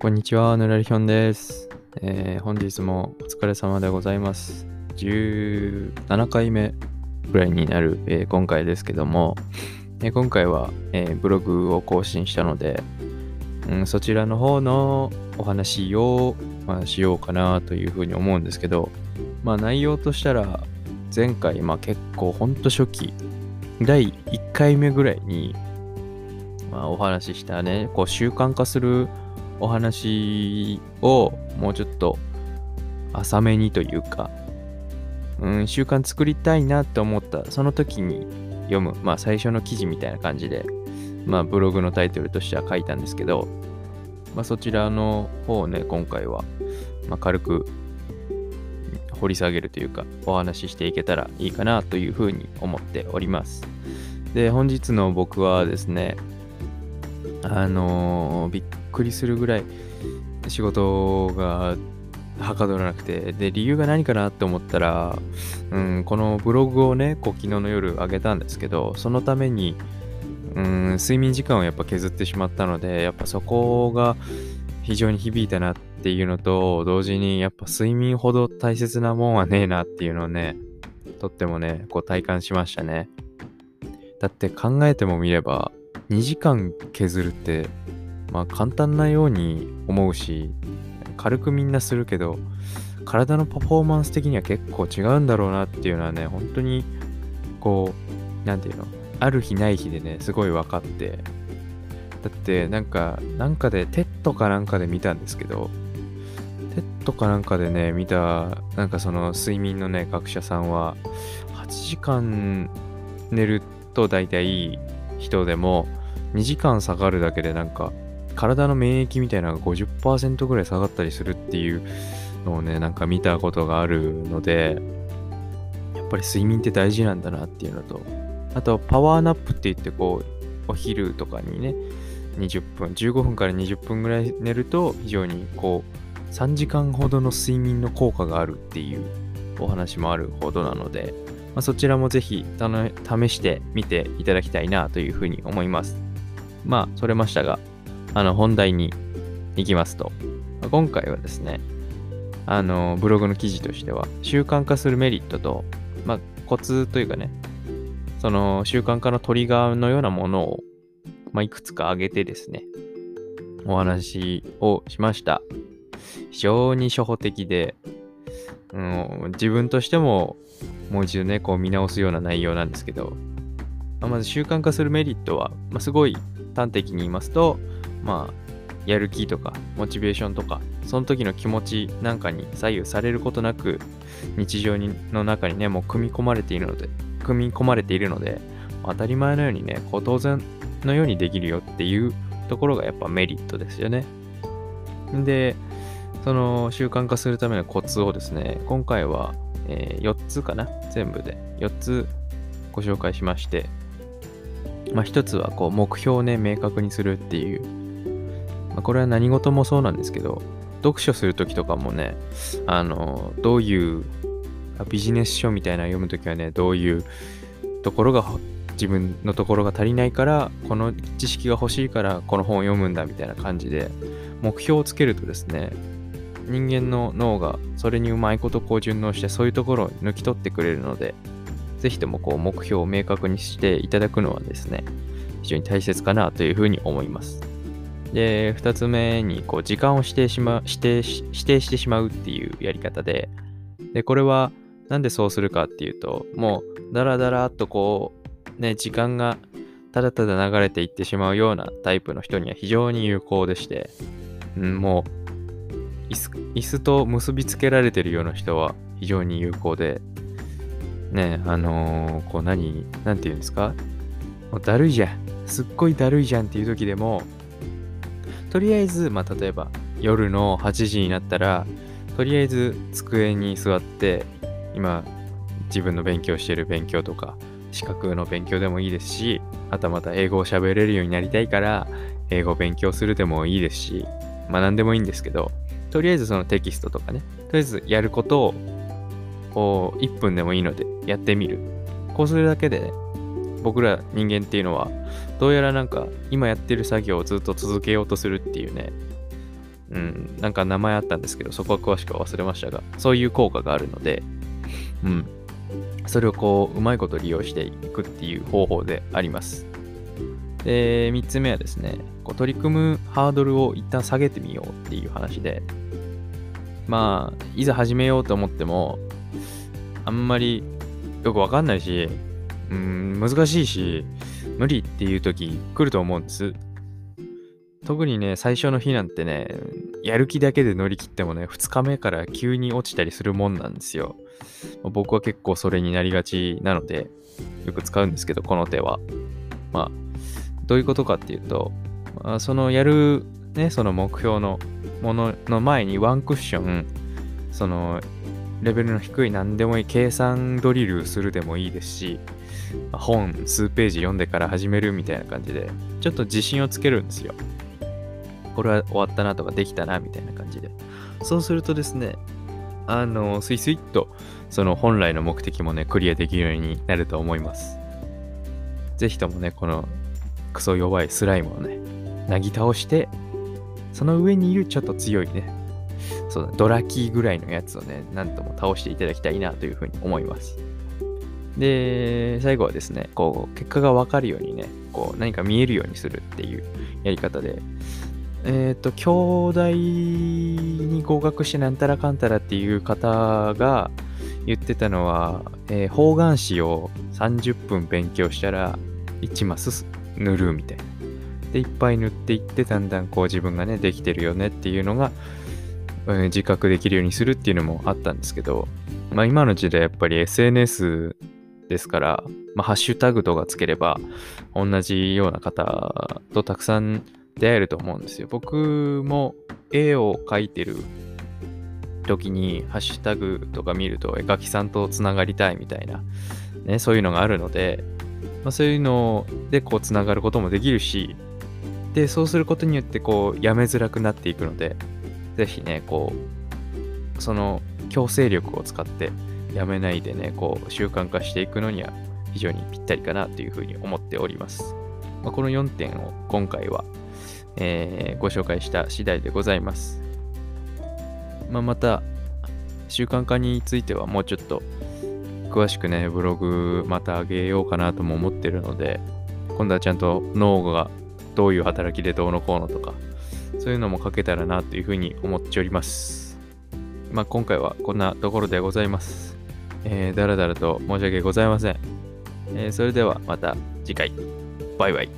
こんにちは、ぬらりひょんです、本日もお疲れ様でございます。17回目ぐらいになる、今回ですけども、今回は、ブログを更新したので、そちらの方のお話を、しようかなというふうに思うんですけど、内容としたら前回、結構ほんと初期第1回目ぐらいに、お話ししたね、こう習慣化するお話をもうちょっと浅めにというか、習慣作りたいなと思ったその時に読む、最初の記事みたいな感じで、ブログのタイトルとしては書いたんですけど、そちらの方をね、今回は、軽く掘り下げるというか、お話ししていけたらいいかなというふうに思っております。で、本日の僕はですね、びっくりするぐらい仕事がはかどらなくて、で、理由が何かなって思ったら、このブログをね、昨日の夜上げたんですけど、そのために、睡眠時間をやっぱ削ってしまったので、やっぱそこが非常に響いたなっていうのと、同時にやっぱ睡眠ほど大切なもんはねえなっていうのをね、とってもね、こう体感しましたね。だって考えてもみれば、2時間削るって、簡単なように思うし、軽くみんなするけど、体のパフォーマンス的には結構違うんだろうなっていうのはね、本当にこう、ある日ない日でね、すごい分かって、だってなんかでTEDかなんかで見たんですけど、TEDかなんかでね見た、その睡眠のね学者さんは、8時間寝ると大体人でも2時間下がるだけで、体の免疫みたいなのが 50% ぐらい下がったりするっていうのをね、見たことがあるので、やっぱり睡眠って大事なんだなっていうのと、あとパワーナップって言って、こうお昼とかにね、15分から20分ぐらい寝ると、非常にこう3時間ほどの睡眠の効果があるっていうお話もあるほどなので、そちらもぜひ試してみていただきたいなというふうに思います。それましたが、本題に行きますと、今回はですね、ブログの記事としては、習慣化するメリットと、コツというかね、その習慣化のトリガーのようなものを、いくつか挙げてですね、お話をしました。非常に初歩的で、自分としてももう一度ね、こう見直すような内容なんですけど、まず習慣化するメリットは、すごい端的に言いますと、やる気とかモチベーションとか、その時の気持ちなんかに左右されることなく、日常の中にね、もう組み込まれているので、当たり前のようにね、こう当然のようにできるよっていうところがやっぱメリットですよね。で、その習慣化するためのコツをですね、今回は、4つかな、全部で4つご紹介しまして、1つはこう目標をね、明確にするっていう、これは何事もそうなんですけど、読書するときとかもね、どういうビジネス書みたいなの読むときはね、どういうところが自分のところが足りないから、この知識が欲しいからこの本を読むんだみたいな感じで目標をつけるとですね、人間の脳がそれにうまいことこう順応して、そういうところを抜き取ってくれるので、ぜひともこう目標を明確にしていただくのはですね、非常に大切かなというふうに思います。で、2つ目にこう時間を指定してしまうっていうやり方で、これはなんでそうするかっていうと、もうダラダラっとこうね、時間がただただ流れていってしまうようなタイプの人には非常に有効でして、もう椅子と結びつけられてるような人は非常に有効で、ね、こうなんていうんですか、もうだるいじゃん、すっごいだるいじゃんっていう時でも、とりあえず、例えば夜の8時になったら、とりあえず机に座って、今自分の勉強している勉強とか、資格の勉強でもいいですし、あとまた英語を喋れるようになりたいから、英語を勉強するでもいいですし、何でもいいんですけど、とりあえずそのテキストとかね、とりあえずやることを、こう1分でもいいのでやってみる。こうするだけで、ね、僕ら人間っていうのは、どうやら今やってる作業をずっと続けようとするっていうね、うん、なんか名前あったんですけど、そこは詳しくは忘れましたが、そういう効果があるので、うん、それをこううまいこと利用していくっていう方法であります。で、3つ目はですね、こう取り組むハードルを一旦下げてみようっていう話で、まあいざ始めようと思ってもあんまりよくわかんないし、難しいし無理っていう時来ると思うんです。特にね、最初の日なんてね、やる気だけで乗り切ってもね、2日目から急に落ちたりするもんなんですよ。僕は結構それになりがちなので、よく使うんですけど、この手は。まあ、どういうことかっていうと、まあ、そのやる、ね、その目標のものの前にワンクッション、その、レベルの低い何でもいい計算ドリルするでもいいですし、本数ページ読んでから始めるみたいな感じで、ちょっと自信をつけるんですよ。これは終わったなとかできたなみたいな感じで。そうするとですね、スイスイっとその本来の目的もね、クリアできるようになると思います。ぜひともね、このクソ弱いスライムをね、なぎ倒して、その上にいるちょっと強いね、そうだ、ドラキーぐらいのやつをね、なんとも倒していただきたいなというふうに思います。で、最後はですね、こう結果が分かるようにね、こう何か見えるようにするっていうやり方で、京大に合格してなんたらかんたらっていう方が言ってたのは、方眼紙を30分勉強したら1マス塗るみたいな。で、いっぱい塗っていって、だんだんこう自分がね、できてるよねっていうのが、自覚できるようにするっていうのもあったんですけど、まあ今の時代やっぱり SNS ですから、まあ、ハッシュタグとかつければ同じような方とたくさん出会えると思うんですよ。僕も絵を描いてる時にハッシュタグとか見ると、絵描きさんとつながりたいみたいな、ね、そういうのがあるので、まあ、そういうのでこうつながることもできるし、でそうすることによってこうやめづらくなっていくので、ぜひね、こうその強制力を使ってやめないでね、こう習慣化していくのには非常にぴったりかなというふうに思っております。まあ、この4点を今回はご紹介した次第でございます。まあ、また習慣化についてはもうちょっと詳しくね、ブログまた上げようかなとも思ってるので、今度はちゃんと脳がどういう働きでどうのこうのとか、そういうのも書けたらなというふうに思っております。まあ、今回はこんなところでございます。だらだらと申し訳ございません。それではまた次回、バイバイ。